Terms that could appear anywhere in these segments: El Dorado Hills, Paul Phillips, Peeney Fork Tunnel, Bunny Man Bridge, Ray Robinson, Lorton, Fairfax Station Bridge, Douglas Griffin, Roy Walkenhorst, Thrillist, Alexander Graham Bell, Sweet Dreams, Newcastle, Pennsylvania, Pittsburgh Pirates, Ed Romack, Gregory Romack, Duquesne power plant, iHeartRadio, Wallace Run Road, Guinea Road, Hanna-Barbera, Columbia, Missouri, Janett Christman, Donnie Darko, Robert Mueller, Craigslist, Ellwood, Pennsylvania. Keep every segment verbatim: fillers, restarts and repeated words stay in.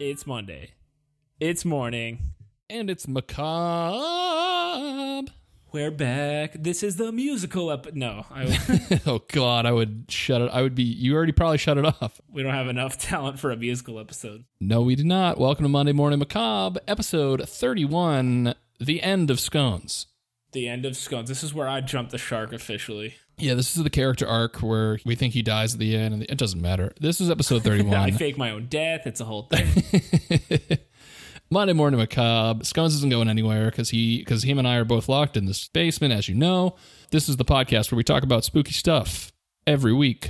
It's Monday. It's morning. And it's macabre. We're back. This is the musical ep- No. I would- oh, God. I would shut it. I would be... You already probably shut it off. We don't have enough talent for a musical episode. No, we do not. Welcome to Monday Morning Macabre, episode thirty-one, The End of Scones. The End of Scones. This is where I jumped the shark officially. Yeah, this is the character arc where we think he dies at the end, and it doesn't matter. This is episode thirty-one. I fake my own death. It's a whole thing. Monday Morning Macabre. Scones isn't going anywhere because he, because him and I are both locked in this basement, as you know. This is the podcast where we talk about spooky stuff every week.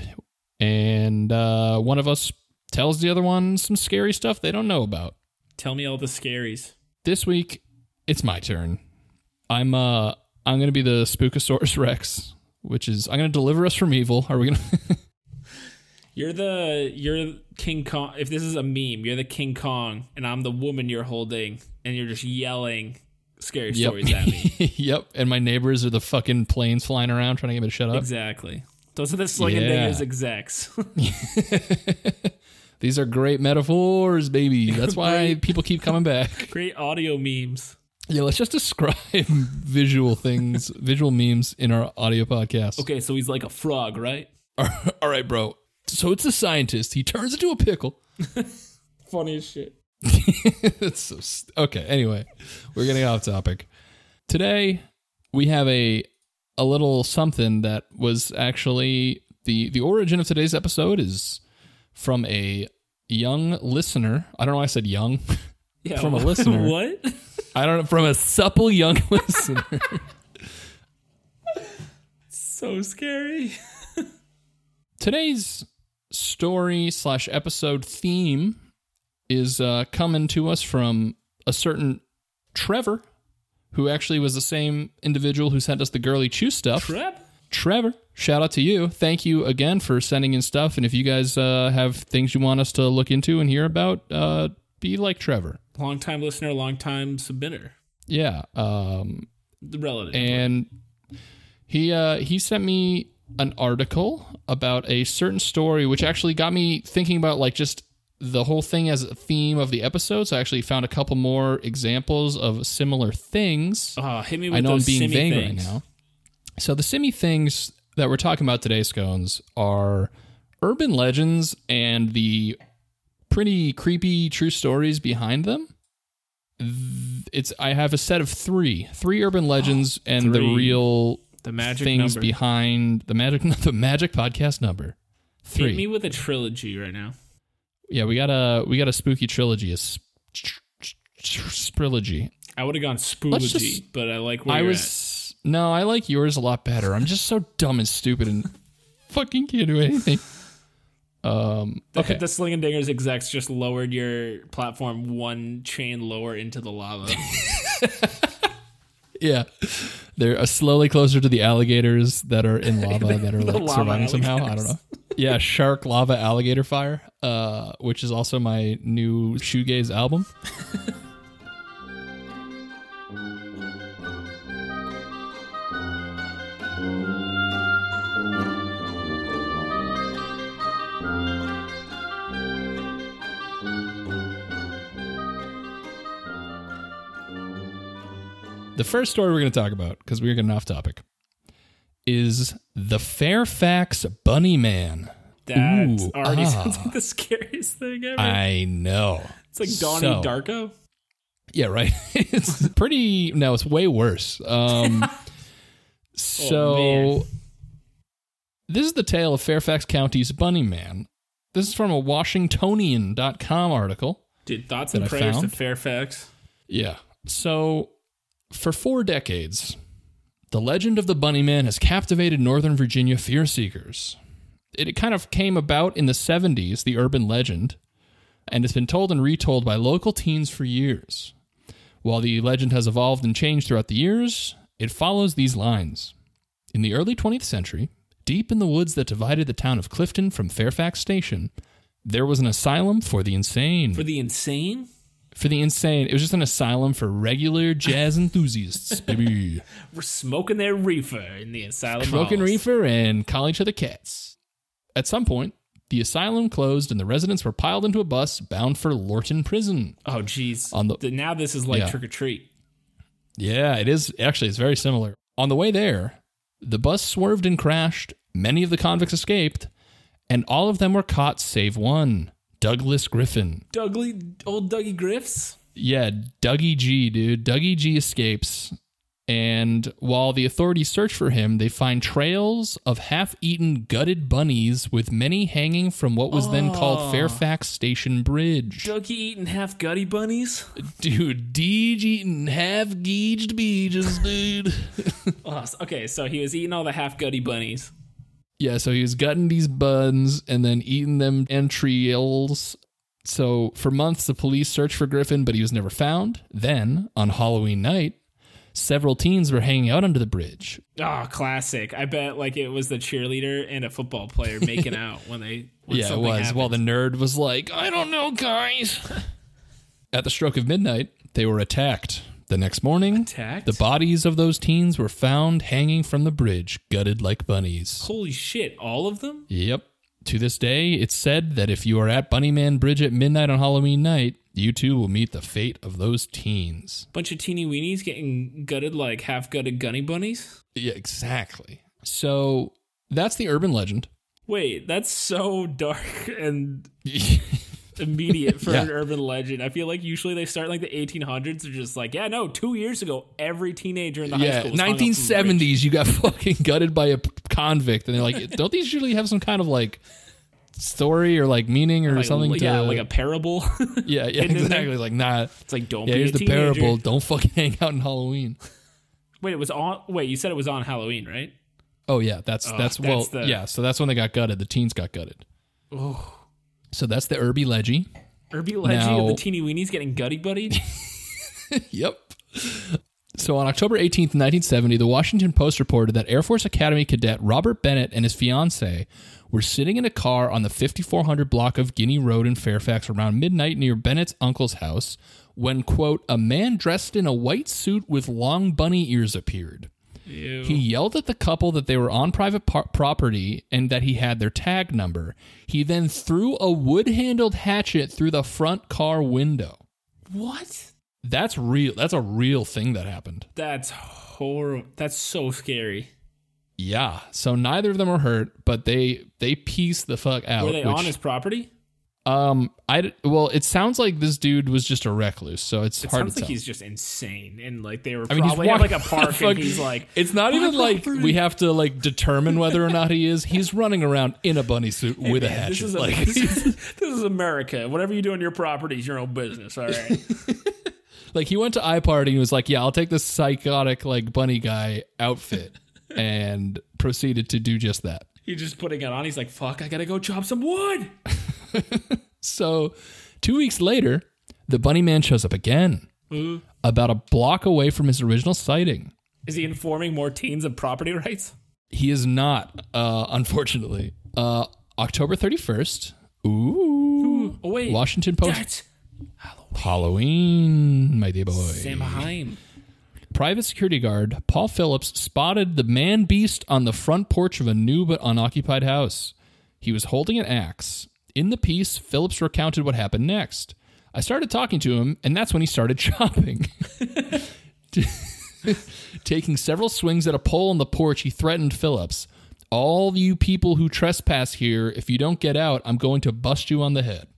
And uh, one of us tells the other one some scary stuff they don't know about. Tell me all the scaries. This week, it's my turn. I'm uh, I'm going to be the Spookosaurus Rex, which is, I'm going to deliver us from evil. Are we going to... You're the you're King Kong. If this is a meme, you're the King Kong, and I'm the woman you're holding, and you're just yelling scary yep. stories at me. Yep, and my neighbors are the fucking planes flying around trying to get me to shut up. Exactly. Those are the slinging yeah. niggas execs. These are great metaphors, baby. That's why people keep coming back. Great audio memes. Yeah, let's just describe visual things, visual memes in our audio podcast. Okay, so he's like a frog, right? All right, bro. So it's a scientist. He turns into a pickle. Funny as shit. That's so st- okay, anyway, we're getting off topic. Today, we have a a little something that was actually... The, the origin of today's episode is from a young listener. I don't know why I said young. Yeah, from a listener. What? I don't know. From a supple young listener. So scary. Today's story slash episode theme is uh, coming to us from a certain Trevor, who actually was the same individual who sent us the girly chew stuff. Trev? Trevor, shout out to you. Thank you again for sending in stuff. And if you guys uh, have things you want us to look into and hear about, uh, be like Trevor. Long time listener, long time submitter. Yeah. Um, Relative. And he uh, he sent me an article about a certain story, which actually got me thinking about like just the whole thing as a theme of the episode. So I actually found a couple more examples of similar things. Oh, hit me with I know those I'm being vague things. Right now. So the simmy things that we're talking about today, Scones, are urban legends and the pretty creepy true stories behind them. It's I have a set of three, three urban legends oh, and three. the real. The magic things number. behind the magic, the magic podcast number three. Hit me with a trilogy right now. Yeah, we got a we got a spooky trilogy, a sp- tr- tr- tr- trilogy. I would have gone spoology, just, but I like where I you're was. At. No, I like yours a lot better. I'm just so dumb and stupid and fucking can't do anything. Um, okay, the, the Sling and Dingers execs just lowered your platform one chain lower into the lava. Yeah, they're slowly closer to the alligators that are in lava that are like surviving somehow. I don't know. Yeah, shark lava alligator fire, uh, which is also my new shoegaze album. The first story we're going to talk about, because we're getting off topic, is the Fairfax Bunny Man. That Ooh, already ah. sounds like the scariest thing ever. I know. It's like Donnie so, Darko. Yeah, right. It's pretty... No, it's way worse. Um, so, oh, this is the tale of Fairfax County's Bunny Man. This is from a Washingtonian dot com article. Dude, thoughts and prayers to Fairfax. Yeah. So... For four decades, the legend of the Bunny Man has captivated Northern Virginia fear seekers. It kind of came about in the seventies, the urban legend, and it's been told and retold by local teens for years. While the legend has evolved and changed throughout the years, it follows these lines. In the early twentieth century, deep in the woods that divided the town of Clifton from Fairfax Station, there was an asylum for the insane. For the insane? For the insane. It was just an asylum for regular jazz enthusiasts, baby. We're smoking their reefer in the asylum. Smoking halls. Reefer and calling each other cats. At some point, The asylum closed, and the residents were piled into a bus bound for Lorton Prison. Oh, geez. On the, now this is like yeah. trick or treat. Yeah, it is. Actually, it's very similar. On the way there, the bus swerved and crashed. Many of the convicts escaped, and all of them were caught save one, Douglas Griffin. Dougley, old Dougie Griffs? Yeah, Dougie G, dude. Dougie G escapes. And while the authorities search for him, they find trails of half-eaten gutted bunnies with many hanging from what was oh. then called Fairfax Station Bridge. Dougie eating half-gutty bunnies? Dude, Deej eating half-geeged beeges, dude. Okay, so he was eating all the half-gutty bunnies. Yeah, so he was gutting these buns and then eating them and trails. So for months, the police searched for Griffin, but he was never found. Then, on Halloween night, several teens were hanging out under the bridge. Oh, classic. I bet like it was the cheerleader and a football player making out when they when Yeah, it was. Happens. While the nerd was like, I don't know, guys. At the stroke of midnight, they were attacked. The next morning, attacked? the bodies of those teens were found hanging from the bridge, gutted like bunnies. Holy shit, all of them? Yep. To this day, it's said that if you are at Bunny Man Bridge at midnight on Halloween night, you too will meet the fate of those teens. Bunch of teeny weenies getting gutted like half-gutted gunny bunnies? Yeah, exactly. So that's the urban legend. Wait, that's so dark and immediate for yeah. an urban legend. I feel like usually they start in like the eighteen hundreds. They're just like, yeah, no, two years ago, every teenager in the yeah, high school was nineteen seventies, you got fucking gutted by a convict. And they're like, don't these usually have some kind of like story or like meaning or like, something yeah to, like a parable yeah yeah exactly like nah it's like don't yeah, be here's a the parable don't fucking hang out on Halloween. Wait, it was on wait you said it was on Halloween, right? Oh yeah, that's oh, that's, that's well the... yeah so that's when they got gutted, the teens got gutted. Oh, so that's the Irby Leggy Irby Leggy now, of the teeny weenies getting gutty buddied. Yep. So on October eighteenth, nineteen seventy, the Washington Post reported that Air Force Academy cadet Robert Bennett and his fiancée were sitting in a car on the fifty-four hundred block of Guinea Road in Fairfax around midnight near Bennett's uncle's house when, quote, a man dressed in a white suit with long bunny ears appeared. Ew. He yelled at the couple that they were on private par- property and that he had their tag number. He then threw a wood-handled hatchet through the front car window. What? That's real. That's a real thing that happened. That's horrible. That's so scary. Yeah. So neither of them were hurt, but they they pieced the fuck out. Were they which, on his property? Um, I well, it sounds like this dude was just a recluse, so it's it hard to like tell. Sounds like he's just insane, and like they were I mean, probably at like a park, and he's like, it's not even like property. We have to like determine whether or not he is. He's running around in a bunny suit hey, with man, a hatchet. This is, like, a, this, is, this is America. Whatever you do on your property is your own business. All right. Like, he went to iParty and was like, yeah, I'll take this psychotic, like, bunny guy outfit, and proceeded to do just that. He just putting it on. He's like, fuck, I gotta go chop some wood. So, two weeks later, the Bunny Man shows up again, mm-hmm. about a block away from his original sighting. Is he informing more teens of property rights? He is not, uh, unfortunately. Uh, October thirty-first. Ooh. Ooh. Oh, wait. Washington Post. That's- Halloween, my dear boy. Samhain. Private security guard Paul Phillips spotted the man beast on the front porch of a new but unoccupied house. He was holding an axe. In the piece, Phillips recounted what happened next. I started talking to him, and that's when he started chopping. Taking several swings at a pole on the porch, he threatened Phillips. All you people who trespass here, if you don't get out, I'm going to bust you on the head.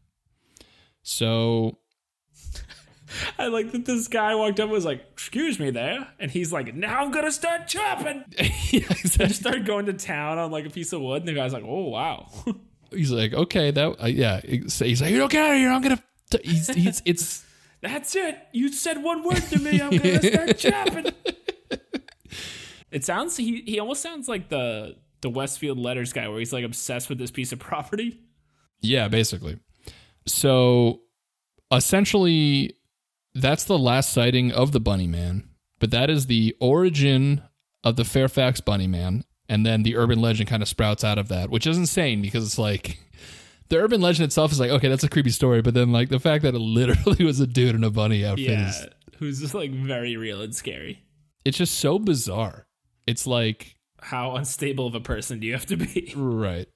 So... I like that this guy walked up and was like, excuse me there. And he's like, now I'm going to start chopping. Yeah, exactly. They start going to town on like a piece of wood. And the guy's like, oh, wow. He's like, okay, that, uh, yeah. He's like, you don't get out of here. I'm going to, he's, he's, it's. That's it. You said one word to me. I'm going to start chopping. It sounds, he, he almost sounds like the, the Westfield Letters guy where he's like obsessed with this piece of property. Yeah, basically. So essentially... That's the last sighting of the Bunny Man, but that is the origin of the Fairfax Bunny Man, and then the urban legend kind of sprouts out of that, which is insane because it's like, the urban legend itself is like, okay, that's a creepy story, but then like the fact that it literally was a dude in a bunny outfit yeah, is... who's just like very real and scary. It's just so bizarre. It's like... How unstable of a person do you have to be? Right.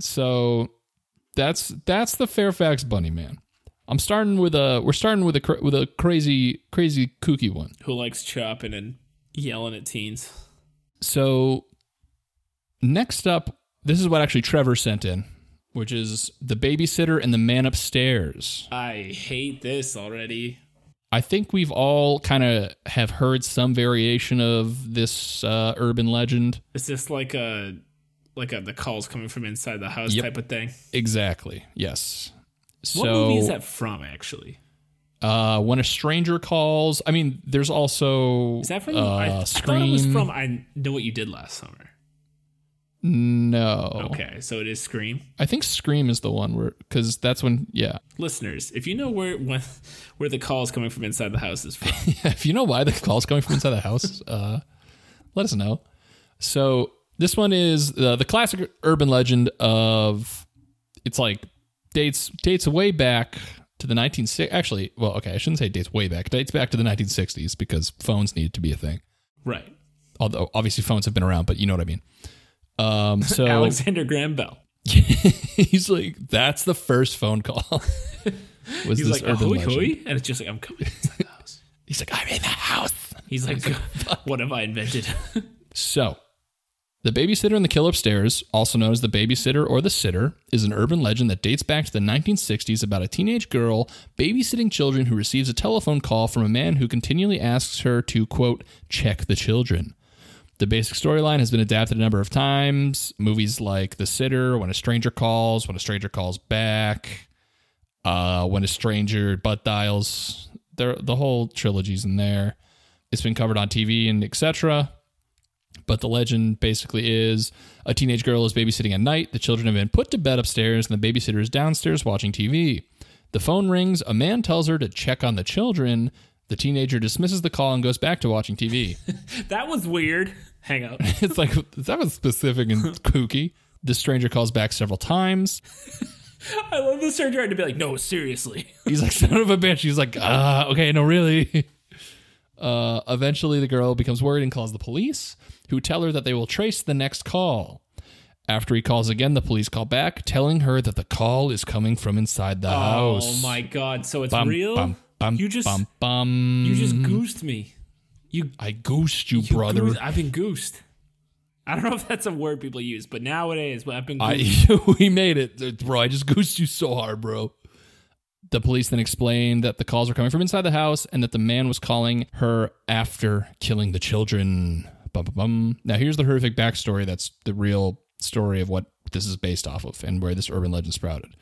So... That's that's the Fairfax Bunny Man. I'm starting with a we're starting with a with a crazy crazy kooky one who likes chopping and yelling at teens. So next up, this is what actually Trevor sent in, which is the babysitter and the man upstairs. I hate this already. I think we've all kind of have heard some variation of this uh, urban legend. Is this like a like a, the calls coming from inside the house yep. type of thing? Exactly. Yes. What so, movie is that from? Actually, uh, When a Stranger Calls. I mean, there's also is that from? Uh, I, I thought it was from I Know What You Did Last Summer. No. Okay, so it is Scream? I think Scream is the one where, because that's when, yeah. Listeners, if you know where when, where the call is coming from inside the house is from. yeah, if you know why the call is coming from inside the house, uh, let us know. So this one is uh, the classic urban legend of, it's like dates dates way back to the nineteen sixties. Actually, well, okay, I shouldn't say dates way back. Dates back to the nineteen sixties because phones needed to be a thing. Right. Although, obviously, phones have been around, but you know what I mean. Um, so Alexander Graham Bell. He's like, that's the first phone call. Was he's this like, urban ahoy, ahoy? And it's just like, I'm coming inside the house. He's like, I'm in the house. He's like, what have I invented? So, the babysitter and the kill upstairs, also known as the babysitter or the sitter, is an urban legend that dates back to the nineteen sixties about a teenage girl babysitting children who receives a telephone call from a man who continually asks her to, quote, check the children. The basic storyline has been adapted a number of times. Movies like The Sitter, When a Stranger Calls, When a Stranger Calls Back, uh, When a Stranger Butt Dials. There, the whole trilogy's in there. It's been covered on T V and et cetera. But the legend basically is a teenage girl is babysitting at night. The children have been put to bed upstairs and the babysitter is downstairs watching T V. The phone rings. A man tells her to check on the children. The teenager dismisses the call and goes back to watching T V. That was weird. Hang up. It's like, that was specific and kooky. The stranger calls back several times. I love the stranger trying to be like, no, seriously. He's like, son of a bitch. He's like, ah, okay, no, really. Uh, eventually, the girl becomes worried and calls the police, who tell her that they will trace the next call. After he calls again, the police call back, telling her that the call is coming from inside the oh, house. Oh, my God. So it's bum, real? Bum, bum, you just bum, bum. You just goosed me. You, I goosed you, you brother. Goosed, I've been goosed. I don't know if that's a word people use, but nowadays, but I've been goosed. I, we made it, bro. I just goosed you so hard, bro. The police then explained that the calls were coming from inside the house and that the man was calling her after killing the children. Bum, bum, bum. Now, here's the horrific backstory. That's the real story of what this is based off of and where this urban legend sprouted.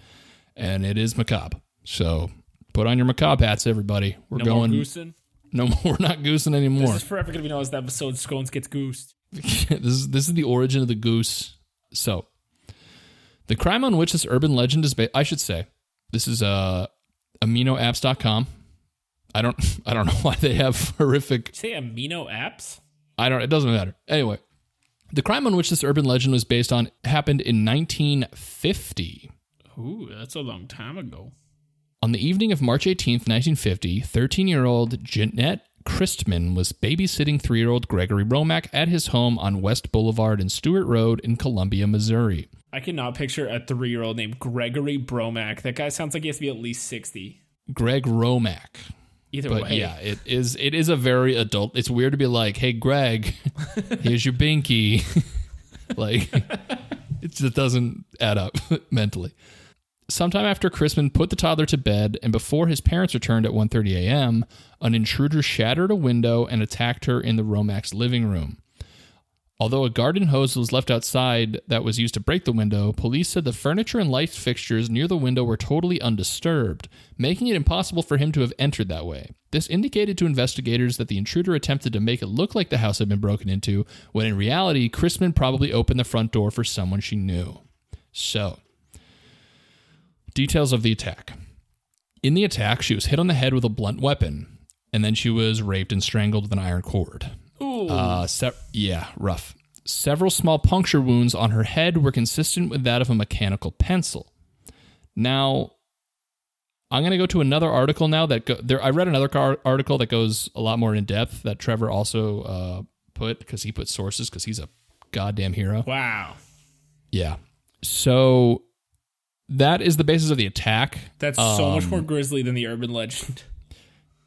And it is macabre. So put on your macabre hats, everybody. We're no going... More goosing. No, we're not goosing anymore. This is forever going to be known as the episode Scones Gets Goosed. this, is, this is the origin of the goose. So, the crime on which this urban legend is based, I should say, this is uh, amino apps dot com. I don't, I don't know why they have horrific... Did you say amino apps? I don't, it doesn't matter. Anyway, the crime on which this urban legend was based on happened in nineteen fifty. Ooh, that's a long time ago. On the evening of March eighteenth, nineteen fifty, thirteen-year-old Janett Christman was babysitting three-year-old Gregory Romack at his home on West Boulevard and Stewart Road in Columbia, Missouri. I cannot picture a three-year-old named Gregory Romack. That guy sounds like he has to be at least sixty. Greg Romack. Either but way. Yeah, it is, it is a very adult. It's weird to be like, hey, Greg, here's your binky. Like, it just doesn't add up mentally. Sometime after Chrisman put the toddler to bed and before his parents returned at one thirty a.m., an intruder shattered a window and attacked her in the Romack's living room. Although a garden hose was left outside that was used to break the window, police said the furniture and light fixtures near the window were totally undisturbed, making it impossible for him to have entered that way. This indicated to investigators that the intruder attempted to make it look like the house had been broken into, when in reality, Chrisman probably opened the front door for someone she knew. So... Details of the attack. In the attack, she was hit on the head with a blunt weapon, and then she was raped and strangled with an iron cord. Ooh. Uh, se- yeah, rough. Several small puncture wounds on her head were consistent with that of a mechanical pencil. Now, I'm going to go to another article now that go- there. I read another car- article that goes a lot more in depth that Trevor also uh, put because he put sources because he's a goddamn hero. Wow. Yeah. So... that is the basis of the attack. That's um, so much more grisly than the urban legend.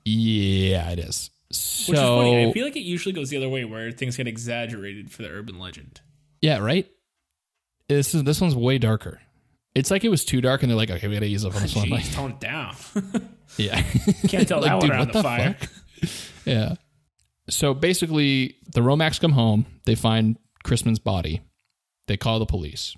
Yeah, it is. So, which is funny. I feel like it usually goes the other way, where things get exaggerated for the urban legend. Yeah, right? This is this one's way darker. It's like it was too dark, and they're like, okay, we got to ease up on this one. Like, tone it down. Yeah. Can't tell like, that one dude, around the, the fire. Fuck? Yeah. So basically, the Romacks come home. They find Christman's body. They call the police.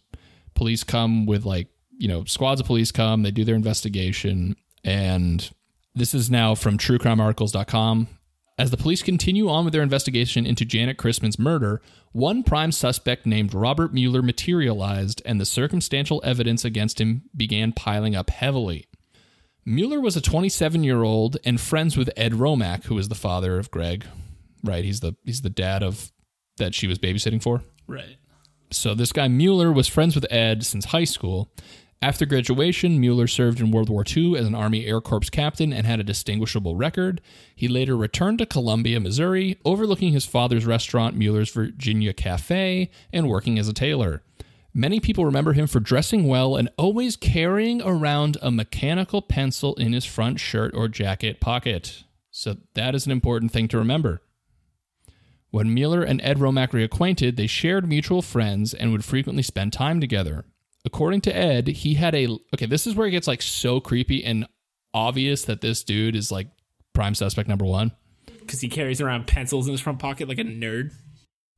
Police come with, like, you know, squads of police come. They do their investigation. And this is now from true crime articles dot com. As the police continue on with their investigation into Janett Christman's murder, one prime suspect named Robert Mueller materialized, and the circumstantial evidence against him began piling up heavily. Mueller was a twenty-seven-year-old and friends with Ed Romack, who is the father of Greg. Right, he's the he's the dad of that she was babysitting for. Right. So this guy Mueller was friends with Ed since high school. After graduation, Mueller served in World War Two as an Army Air Corps captain and had a distinguishable record. He later returned to Columbia, Missouri, overlooking his father's restaurant, Mueller's Virginia Cafe, and working as a tailor. Many people remember him for dressing well and always carrying around a mechanical pencil in his front shirt or jacket pocket. So that is an important thing to remember. When Mueller and Ed Romack reacquainted, they shared mutual friends and would frequently spend time together. According to Ed, he had a... Okay, this is where it gets, like, so creepy and obvious that this dude is, like, prime suspect number one. Because he carries around pencils in his front pocket like a nerd.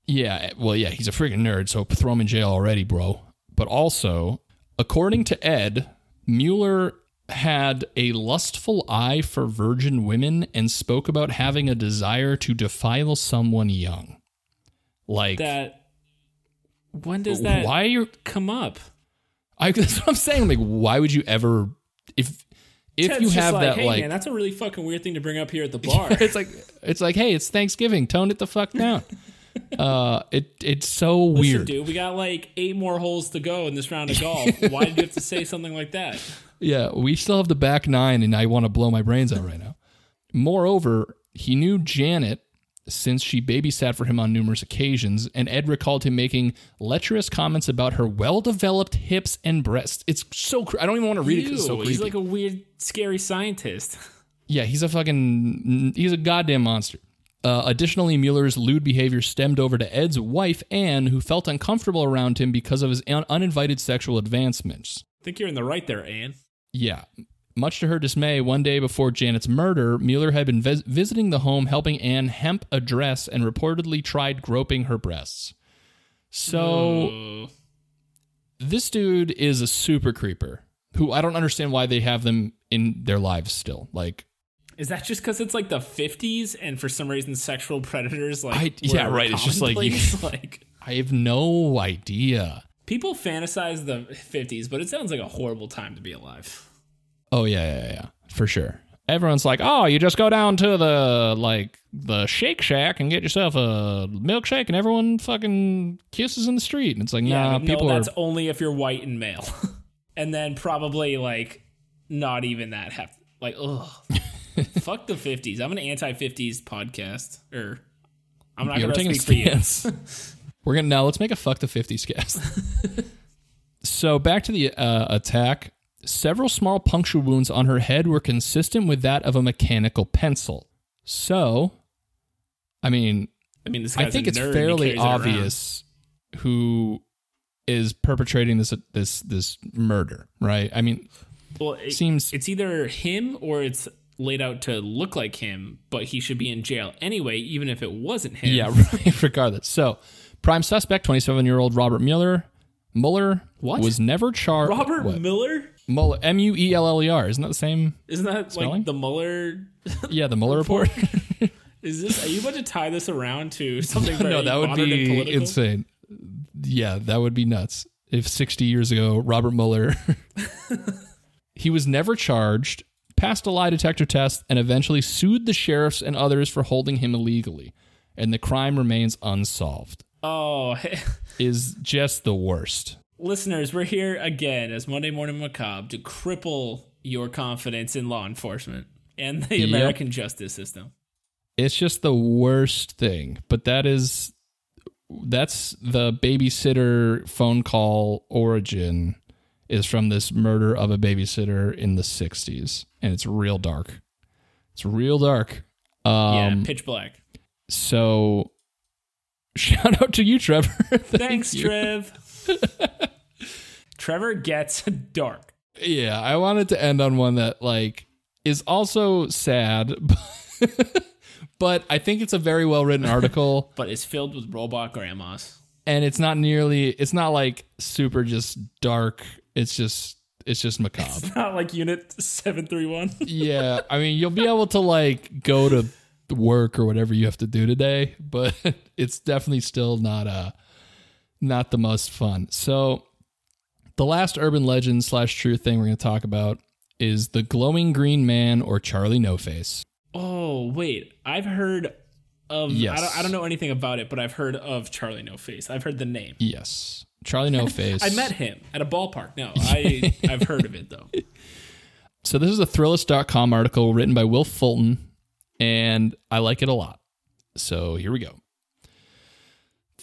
Yeah, well, yeah, he's a freaking nerd, so throw him in jail already, bro. But also, according to Ed, Mueller had a lustful eye for virgin women and spoke about having a desire to defile someone young. Like... that. When does that why you come up? I, that's what I'm saying. Like, why would you ever, if if Ted's you have like, that, hey, like, man, that's a really fucking weird thing to bring up here at the bar. it's like, it's like, hey, it's Thanksgiving. Tone it the fuck down. uh, it it's so Listen, weird, dude. We got like eight more holes to go in this round of golf. Why did you have to say something like that? Yeah, we still have the back nine, and I want to blow my brains out right now. Moreover, he knew Janett since she babysat for him on numerous occasions, and Ed recalled him making lecherous comments about her well-developed hips and breasts. It's so... Cr- I don't even want to read Ew, it because it's so creepy. He's like a weird, scary scientist. Yeah, he's a fucking... He's a goddamn monster. Uh, additionally, Mueller's lewd behavior stemmed over to Ed's wife, Anne, who felt uncomfortable around him because of his un- uninvited sexual advancements. I think you're in the right there, Anne. Yeah. Much to her dismay, one day before Janett's murder, Mueller had been vis- visiting the home helping Anne hemp a dress and reportedly tried groping her breasts. So, oh. This dude is a super creeper who I don't understand why they have them in their lives still. Like, is that just because it's like the fifties and for some reason sexual predators like... I, yeah, right. It's just like, you, like... I have no idea. People fantasize the fifties, but it sounds like a horrible time to be alive. Oh, yeah, yeah, yeah, for sure. Everyone's like, oh, you just go down to the, like, the Shake Shack and get yourself a milkshake and everyone fucking kisses in the street. And it's like, yeah, nah, people no, that's are... only if you're white and male. And then probably, like, not even that. Have... Like, ugh. Fuck the fifties. I'm an anti-fifties podcast. Or, I'm not yeah, going to speak a for you. We're going to, now let's make a fuck the fifties cast. So, back to the uh, attack. Several small puncture wounds on her head were consistent with that of a mechanical pencil. So, I mean, I mean, this guy's I think a it's nerd fairly obvious it who is perpetrating this this this murder, right? I mean, well, it seems it's either him or it's laid out to look like him, but he should be in jail anyway, even if it wasn't him. Yeah, right, regardless. So, prime suspect, twenty-seven-year-old Robert Mueller, Mueller what? was never charged. Robert what? Mueller. Mueller, M U E L L E R. Isn't that the same Isn't that spelling? Like the Mueller? Yeah, the Mueller report. Is this? Are you about to tie this around to something very No, that would be insane. Yeah, that would be nuts. If sixty years ago, Robert Mueller, he was never charged, passed a lie detector test, and eventually sued the sheriffs and others for holding him illegally. And the crime remains unsolved. Oh, hey. Is just the worst. Listeners, we're here again as Monday Morning Macabre to cripple your confidence in law enforcement and the yep. American justice system. It's just the worst thing, but that is, that's the babysitter phone call origin. is from this murder of a babysitter in the sixties, and it's real dark. It's real dark. Um, yeah, pitch black. So, shout out to you, Trevor. Thanks, you. Trev. Trevor gets dark. Yeah, I wanted to end on one that, like, is also sad, but, but I think it's a very well-written article. But it's filled with robot grandmas. And it's not nearly, it's not like super just dark. It's just, it's just macabre. It's not like Unit seven thirty-one. Yeah. I mean, you'll be able to like go to work or whatever you have to do today, but it's definitely still not, uh, not the most fun. So the last urban legend slash true thing we're going to talk about is the glowing green man or Charlie No-Face. Oh, wait. I've heard Of, yes. I don't, I don't know anything about it, but I've heard of Charlie No-Face. I've heard the name. Yes. Charlie No-Face. I met him at a ballpark. No, I, I've heard of it, though. So this is a Thrillist dot com article written by Will Fulton, and I like it a lot. So here we go.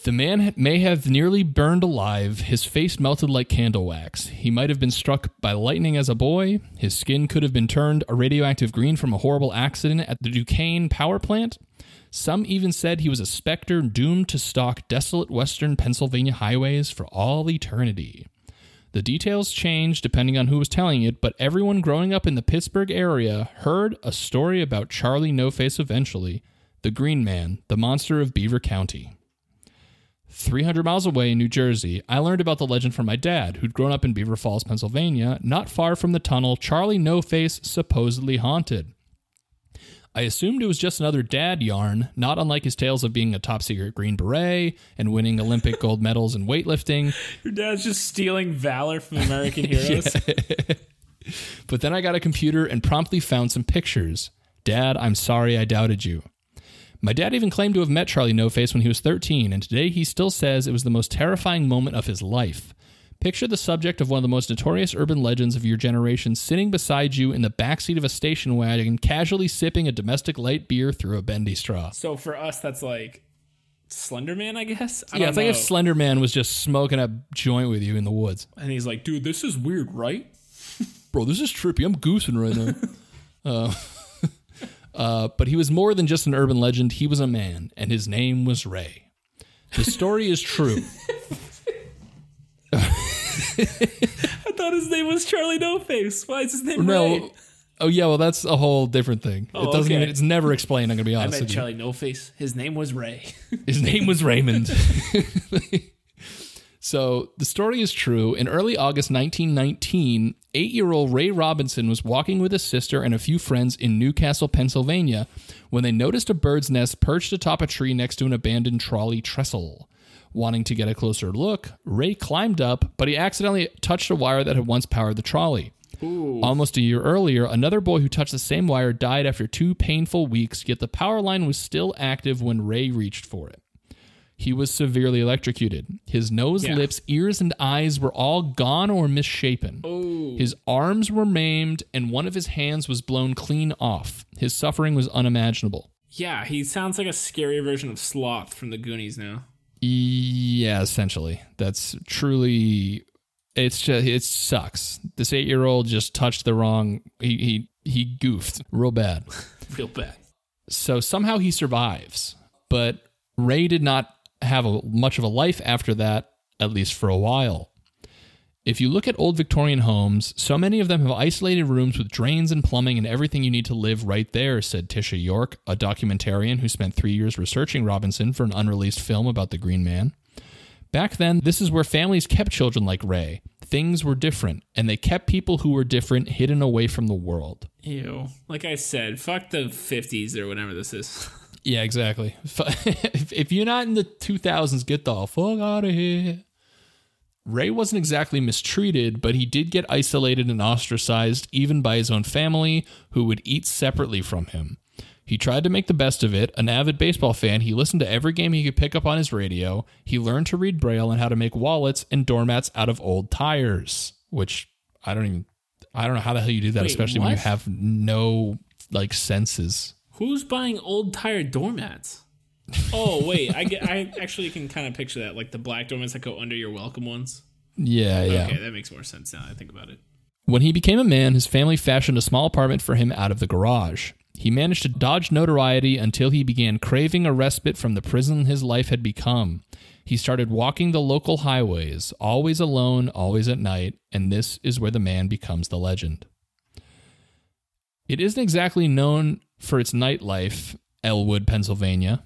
The man may have nearly burned alive. His face melted like candle wax. He might have been struck by lightning as a boy. His skin could have been turned a radioactive green from a horrible accident at the Duquesne power plant. Some even said he was a specter doomed to stalk desolate western Pennsylvania highways for all eternity. The details changed depending on who was telling it, but everyone growing up in the Pittsburgh area heard a story about Charlie No-Face eventually, the Green Man, the monster of Beaver County. three hundred miles away in New Jersey, I learned about the legend from my dad, who'd grown up in Beaver Falls, Pennsylvania, not far from the tunnel Charlie No-Face supposedly haunted. I assumed it was just another dad yarn, not unlike his tales of being a top-secret Green Beret and winning Olympic gold medals in weightlifting. Your dad's just stealing valor from American heroes. But then I got a computer and promptly found some pictures. Dad, I'm sorry I doubted you. My dad even claimed to have met Charlie No-Face when he was thirteen, and today he still says it was the most terrifying moment of his life. Picture the subject of one of the most notorious urban legends of your generation sitting beside you in the backseat of a station wagon, casually sipping a domestic light beer through a bendy straw. So for us, that's like Slender Man, I guess? I yeah, it's know. like if Slender Man was just smoking a joint with you in the woods. And he's like, dude, this is weird, right? Bro, this is trippy. I'm goosing right now. uh, uh, but he was more than just an urban legend. He was a man, and his name was Ray. The story is true. I thought his name was Charlie No-Face. Why is his name no. Ray? Oh, yeah, well, that's a whole different thing. Oh, it doesn't okay. even, it's never explained, I'm going to be honest. I meant Charlie you. No-Face. His name was Ray. His name was Raymond. So, the story is true. In early August nineteen nineteen, eight-year-old Ray Robinson was walking with his sister and a few friends in Newcastle, Pennsylvania, when they noticed a bird's nest perched atop a tree next to an abandoned trolley trestle. Wanting to get a closer look, Ray climbed up, but he accidentally touched a wire that had once powered the trolley. Ooh. Almost a year earlier, another boy who touched the same wire died after two painful weeks, yet the power line was still active when Ray reached for it. He was severely electrocuted. His nose, yeah. lips, ears, and eyes were all gone or misshapen. Ooh. His arms were maimed, and one of his hands was blown clean off. His suffering was unimaginable. Yeah, he sounds like a scary version of Sloth from the Goonies now. Yeah, essentially. That's truly, it's just, it sucks. This eight-year-old just touched the wrong, he he, he goofed real bad. Real bad. So somehow he survives, but Ray did not have a, much of a life after that, at least for a while. If you look at old Victorian homes, so many of them have isolated rooms with drains and plumbing and everything you need to live right there, said Tisha York, a documentarian who spent three years researching Robinson for an unreleased film about the Green Man. Back then, this is where families kept children like Ray. Things were different, and they kept people who were different hidden away from the world. Ew. Like I said, fuck the fifties or whatever this is. Yeah, exactly. If you're not in the two thousands, get the fuck out of here. Ray wasn't exactly mistreated, but he did get isolated and ostracized even by his own family, who would eat separately from him. He tried to make the best of it. An avid baseball fan, he listened to every game he could pick up on his radio. He learned to read Braille and how to make wallets and doormats out of old tires, which I don't even, I don't know how the hell you do that, Wait, especially what? when you have no, like, senses. Who's buying old tire doormats? Oh, wait, I, get, I actually can kind of picture that, like the black doormats that go under your welcome ones. Yeah, yeah. Okay, that makes more sense now that I think about it. When he became a man, his family fashioned a small apartment for him out of the garage. He managed to dodge notoriety until he began craving a respite from the prison his life had become. He started walking the local highways, always alone, always at night, and this is where the man becomes the legend. It isn't exactly known for its nightlife, Ellwood, Pennsylvania,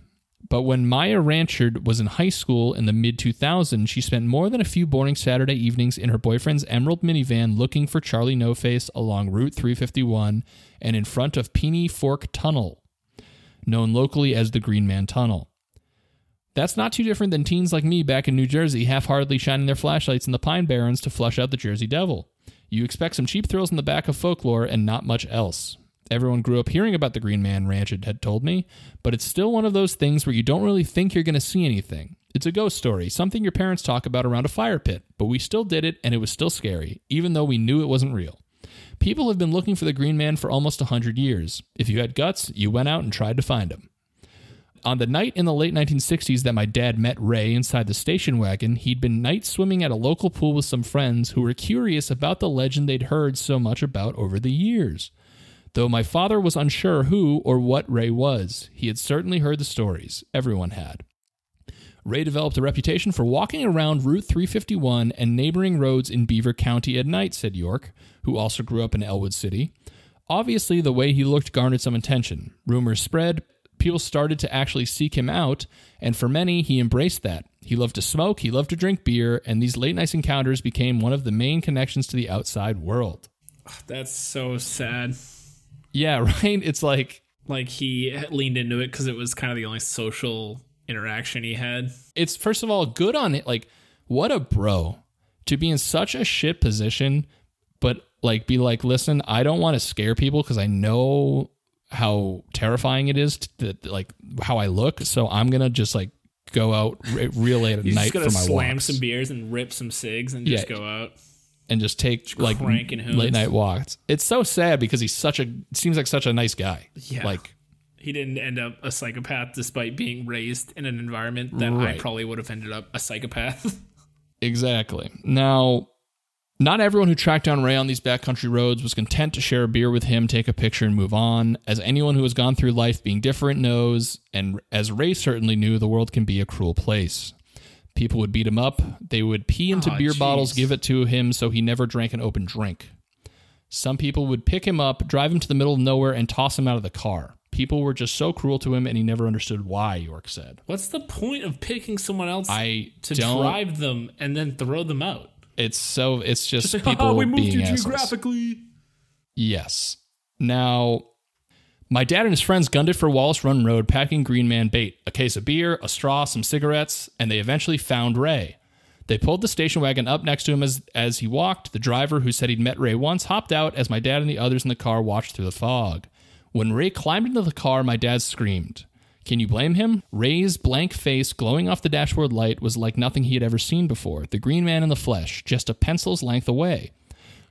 but when Maya Ranchard was in high school in the mid two thousands, she spent more than a few boring Saturday evenings in her boyfriend's Emerald minivan looking for Charlie No-Face along Route three fifty-one and in front of Peeney Fork Tunnel, known locally as the Green Man Tunnel. That's not too different than teens like me back in New Jersey half-heartedly shining their flashlights in the Pine Barrens to flush out the Jersey Devil. You expect some cheap thrills in the back of folklore and not much else. Everyone grew up hearing about the Green Man, Ranchard had told me, but it's still one of those things where you don't really think you're going to see anything. It's a ghost story, something your parents talk about around a fire pit, but we still did it and it was still scary, even though we knew it wasn't real. People have been looking for the Green Man for almost one hundred years. If you had guts, you went out and tried to find him. On the night in the late nineteen sixties that my dad met Ray inside the station wagon, he'd been night swimming at a local pool with some friends who were curious about the legend they'd heard so much about over the years. Though my father was unsure who or what Ray was, he had certainly heard the stories. Everyone had. Ray developed a reputation for walking around Route three fifty-one and neighboring roads in Beaver County at night, said York, who also grew up in Ellwood City. Obviously, the way he looked garnered some attention. Rumors spread. People started to actually seek him out, and for many, he embraced that. He loved to smoke, he loved to drink beer, and these late-night encounters became one of the main connections to the outside world. That's so sad. Yeah, right? It's like... Like, he leaned into it because it was kind of the only social interaction he had. It's, first of all, good on it. Like, what a bro to be in such a shit position, but, like, be like, listen, I don't want to scare people because I know how terrifying it is to, like, how I look, so I'm gonna just like go out re- real late at You're night just for my slam walks. Some beers and rip some cigs and yeah, just go out and just take just like late night walks. It's so sad because he's such a seems like such a nice guy. Yeah, like he didn't end up a psychopath despite being raised in an environment that right. I probably would have ended up a psychopath. Exactly. Now, not everyone who tracked down Ray on these backcountry roads was content to share a beer with him, take a picture, and move on. As anyone who has gone through life being different knows, and as Ray certainly knew, the world can be a cruel place. People would beat him up. They would pee into oh, beer geez. bottles, give it to him, so he never drank an open drink. Some people would pick him up, drive him to the middle of nowhere, and toss him out of the car. People were just so cruel to him, and he never understood why, York said. What's the point of picking someone else I to drive them and then throw them out? It's so, it's just, just like, people we moved being you assholes. Geographically. Yes. Now, my dad and his friends gunned it for Wallace Run Road, packing Green Man bait, a case of beer, a straw, some cigarettes, and they eventually found Ray. They pulled the station wagon up next to him as, as he walked. The driver, who said he'd met Ray once, hopped out as my dad and the others in the car watched through the fog. When Ray climbed into the car, my dad screamed. Can you blame him? Ray's blank face, glowing off the dashboard light, was like nothing he had ever seen before. The Green Man in the flesh, just a pencil's length away.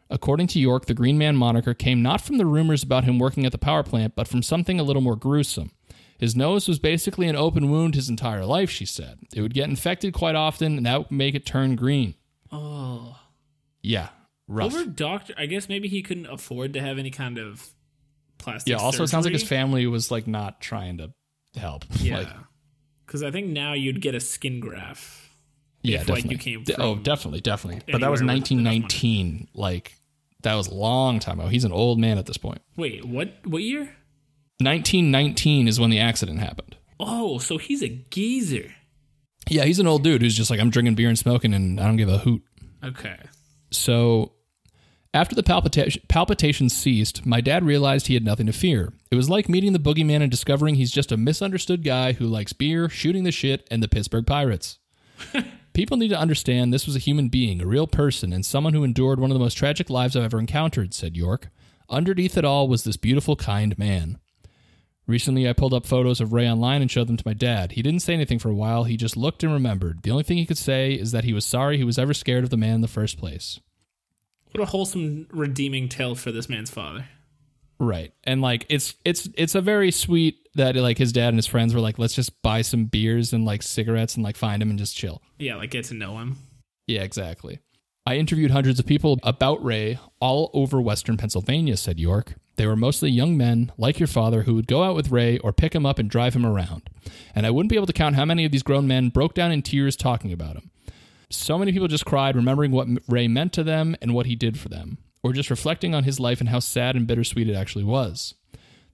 According to York, the Green Man moniker came not from the rumors about him working at the power plant, but from something a little more gruesome. His nose was basically an open wound his entire life, she said. It would get infected quite often, and that would make it turn green. Oh. Yeah, rough. Over doctor, I guess maybe he couldn't afford to have any kind of plastic Yeah, also surgery. It sounds like his family was like not trying to help. Yeah, because like, I think now you'd get a skin graft. Yeah, if, definitely. Like, you came from oh, definitely, definitely. But that was nineteen nineteen. Like, that was a long time ago. He's an old man at this point. Wait, what? What year? nineteen nineteen is when the accident happened. Oh, so he's a geezer. Yeah, he's an old dude who's just like, I'm drinking beer and smoking, and I don't give a hoot. Okay. So after the palpita- palpitations ceased, my dad realized he had nothing to fear. It was like meeting the boogeyman and discovering he's just a misunderstood guy who likes beer, shooting the shit, and the Pittsburgh Pirates. People need to understand this was a human being, a real person, and someone who endured one of the most tragic lives I've ever encountered, said York. Underneath it all was this beautiful, kind man. Recently, I pulled up photos of Ray online and showed them to my dad. He didn't say anything for a while. He just looked and remembered. The only thing he could say is that he was sorry he was ever scared of the man in the first place. What a wholesome, redeeming tale for this man's father. Right. And like, it's it's it's a very sweet that like his dad and his friends were like, let's just buy some beers and like cigarettes and like find him and just chill. Yeah, like get to know him. Yeah, exactly. I interviewed hundreds of people about Ray all over Western Pennsylvania, said York. They were mostly young men like your father who would go out with Ray or pick him up and drive him around. And I wouldn't be able to count how many of these grown men broke down in tears talking about him. So many people just cried, remembering what Ray meant to them and what he did for them, or just reflecting on his life and how sad and bittersweet it actually was.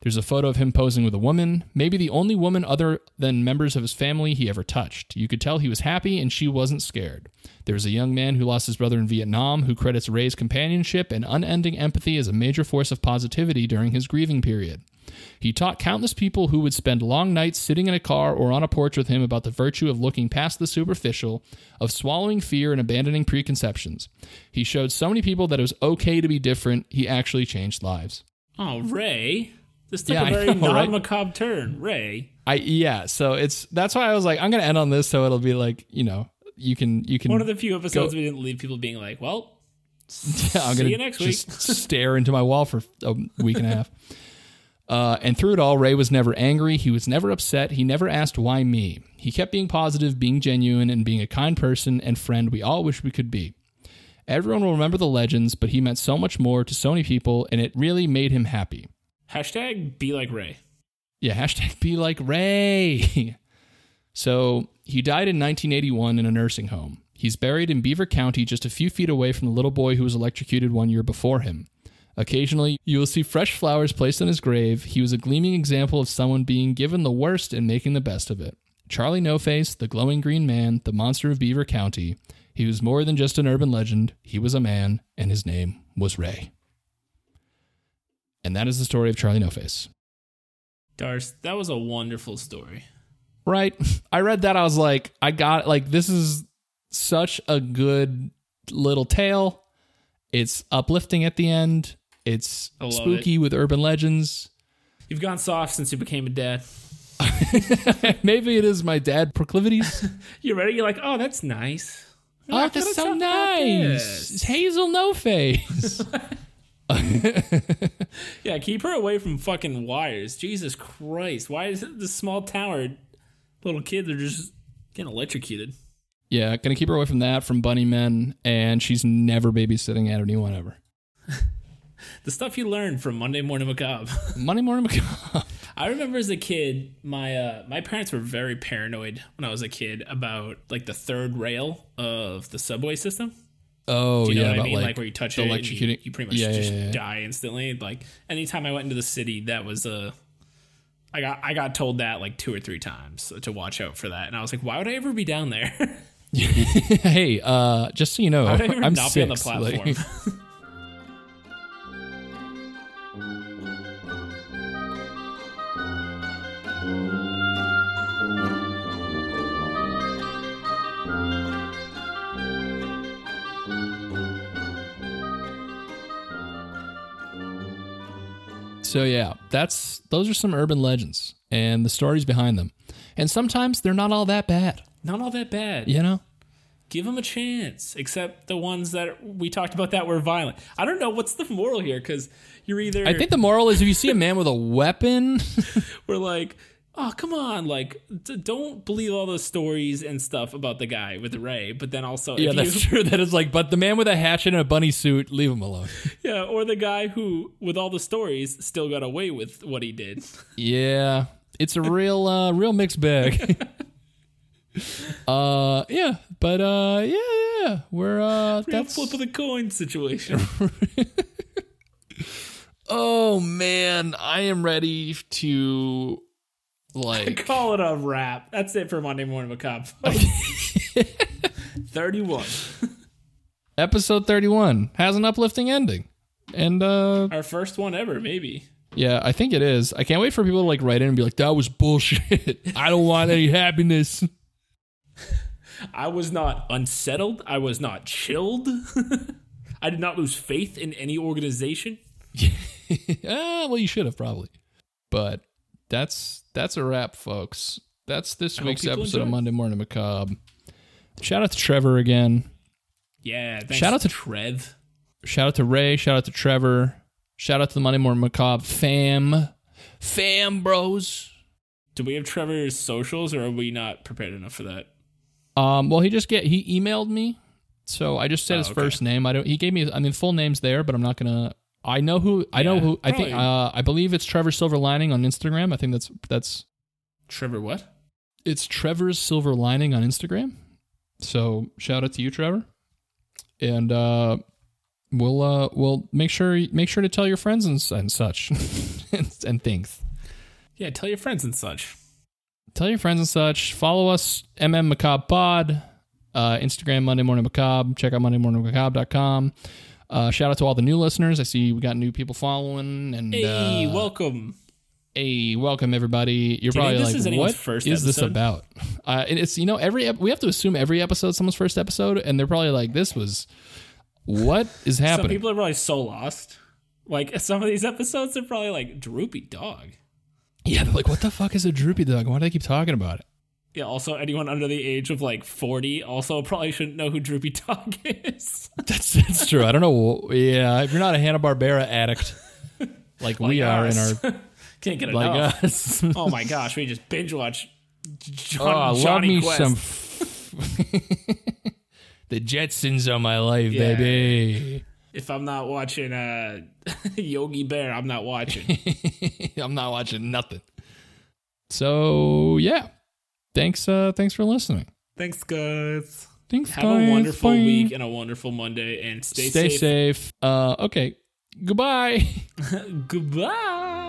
There's a photo of him posing with a woman, maybe the only woman other than members of his family he ever touched. You could tell he was happy and she wasn't scared. There's a young man who lost his brother in Vietnam who credits Ray's companionship and unending empathy as a major force of positivity during his grieving period. He taught countless people who would spend long nights sitting in a car or on a porch with him about the virtue of looking past the superficial, of swallowing fear and abandoning preconceptions. He showed so many people that it was okay to be different. He actually changed lives. Oh, Ray. This took yeah, a very non-macabre right? turn, Ray. I Yeah, so it's that's why I was like, I'm going to end on this so it'll be like, you know, you can... you can. One of the few episodes go, we didn't leave people being like, well, yeah, I'm see gonna you next week. Just stare into my wall for a week and a half. Uh, and through it all, Ray was never angry. He was never upset. He never asked, why me? He kept being positive, being genuine, and being a kind person and friend we all wish we could be. Everyone will remember the legends, but he meant so much more to so many people, and it really made him happy. Hashtag be like Ray. Yeah, hashtag be like Ray. So he died in nineteen eighty-one in a nursing home. He's buried in Beaver County, just a few feet away from the little boy who was electrocuted one year before him. Occasionally, you will see fresh flowers placed on his grave. He was a gleaming example of someone being given the worst and making the best of it. Charlie No-Face, the glowing green man, the monster of Beaver County. He was more than just an urban legend. He was a man, and his name was Ray. And that is the story of Charlie No-Face. Darce, that was a wonderful story. Right? I read that, I was like, I got, like, this is such a good little tale. It's uplifting at the end. It's spooky it. with urban legends. You've gone soft since you became a dad. Maybe it is my dad proclivities. You're ready? You're like, oh, that's nice. You're oh, like, that's so nice. It's Hazel No-Face. Yeah, keep her away from fucking wires. Jesus Christ. Why is it this small tower? Little kids are just getting electrocuted. Yeah, gonna keep her away from that, from bunny men, and she's never babysitting at anyone ever. The stuff you learn from Monday Morning Macabre. Monday Morning Macabre. I remember as a kid, my uh, my parents were very paranoid when I was a kid about like the third rail of the subway system. Oh, do you know yeah, what I mean? Like, like where you touch it, and you, you pretty much yeah, just yeah, yeah, yeah. die instantly. Like anytime I went into the city, that was a. Uh, I got I got told that like two or three times to watch out for that, and I was like, why would I ever be down there? Hey, uh, just so you know, I'm not six, be on the platform. Like... So yeah, that's those are some urban legends and the stories behind them, and sometimes they're not all that bad. Not all that bad. You know? Give them a chance, except the ones that we talked about that were violent. I don't know what's the moral here, because you're either... I think the moral is if you see a man with a weapon... We're like, oh, come on. Like, d- don't believe all those stories and stuff about the guy with the Ray, but then also... Yeah, if that's you, true. That is like, but the man with a hatchet and a bunny suit, leave him alone. Yeah, or the guy who, with all the stories, still got away with what he did. Yeah, it's a real, uh, real mixed bag. uh yeah but uh yeah yeah we're uh that's flip of the coin situation. Oh man, I am ready to like call it a wrap. That's it for Monday Morning Macabre. thirty-one episode thirty-one has an uplifting ending, and uh our first one ever, maybe. Yeah, I think it is. I can't wait for people to like write in and be like, that was bullshit. I don't want any happiness. I was not unsettled. I was not chilled. I did not lose faith in any organization. Ah, well, you should have probably. But that's that's a wrap, folks. That's this I week's episode of Monday Morning Macabre. Shout out to Trevor again. Yeah, thanks. Shout out to Trev. Shout out to Ray. Shout out to Trevor. Shout out to the Monday Morning Macabre fam. Fam bros. Do we have Trevor's socials, or are we not prepared enough for that? Um, well, he just get he emailed me So I just said oh, his okay. first name. I don't. He gave me. I mean, full name's there, but I'm not gonna. I know who. Yeah, I know who. I probably. think. Uh, I believe it's Trevor Silver Lining on Instagram. I think that's that's. Trevor what? It's Trevor's Silver Lining on Instagram. So shout out to you, Trevor. And uh, we'll uh, we'll make sure make sure to tell your friends and and such and, and things. Yeah, tell your friends and such. Tell your friends and such. Follow us, M M Macabre Pod. Uh, Instagram, Monday Morning Macabre. Check out monday morning macabre dot com. Uh, shout out to all the new listeners. I see we got new people following. And hey, uh, welcome. Hey, welcome, everybody. You're Do probably you like, what first is episode? This about? Uh, and it's, you know, every ep- we have to assume every episode is someone's first episode, and they're probably like, this was, what is happening? Some people are probably so lost. Like, some of these episodes are probably like, droopy dog. Yeah, they're like, what the fuck is a droopy dog? Why do they keep talking about it? Yeah, also, anyone under the age of, like, forty also probably shouldn't know who Droopy Dog is. that's that's true. I don't know. Yeah, if you're not a Hanna-Barbera addict, like, like we are us. in our... Can't get like enough. Us. Oh, my gosh. We just binge-watch John, oh, Johnny Quest. Some f- the Jetsons are my life, yeah. baby. If I'm not watching uh, Yogi Bear, I'm not watching. I'm not watching nothing. So, yeah. Thanks, uh, thanks for listening. Thanks, guys. Thanks, Have guys. Have a wonderful Bye. week and a wonderful Monday, and stay, stay safe. Stay safe. Uh, okay. Goodbye. Goodbye.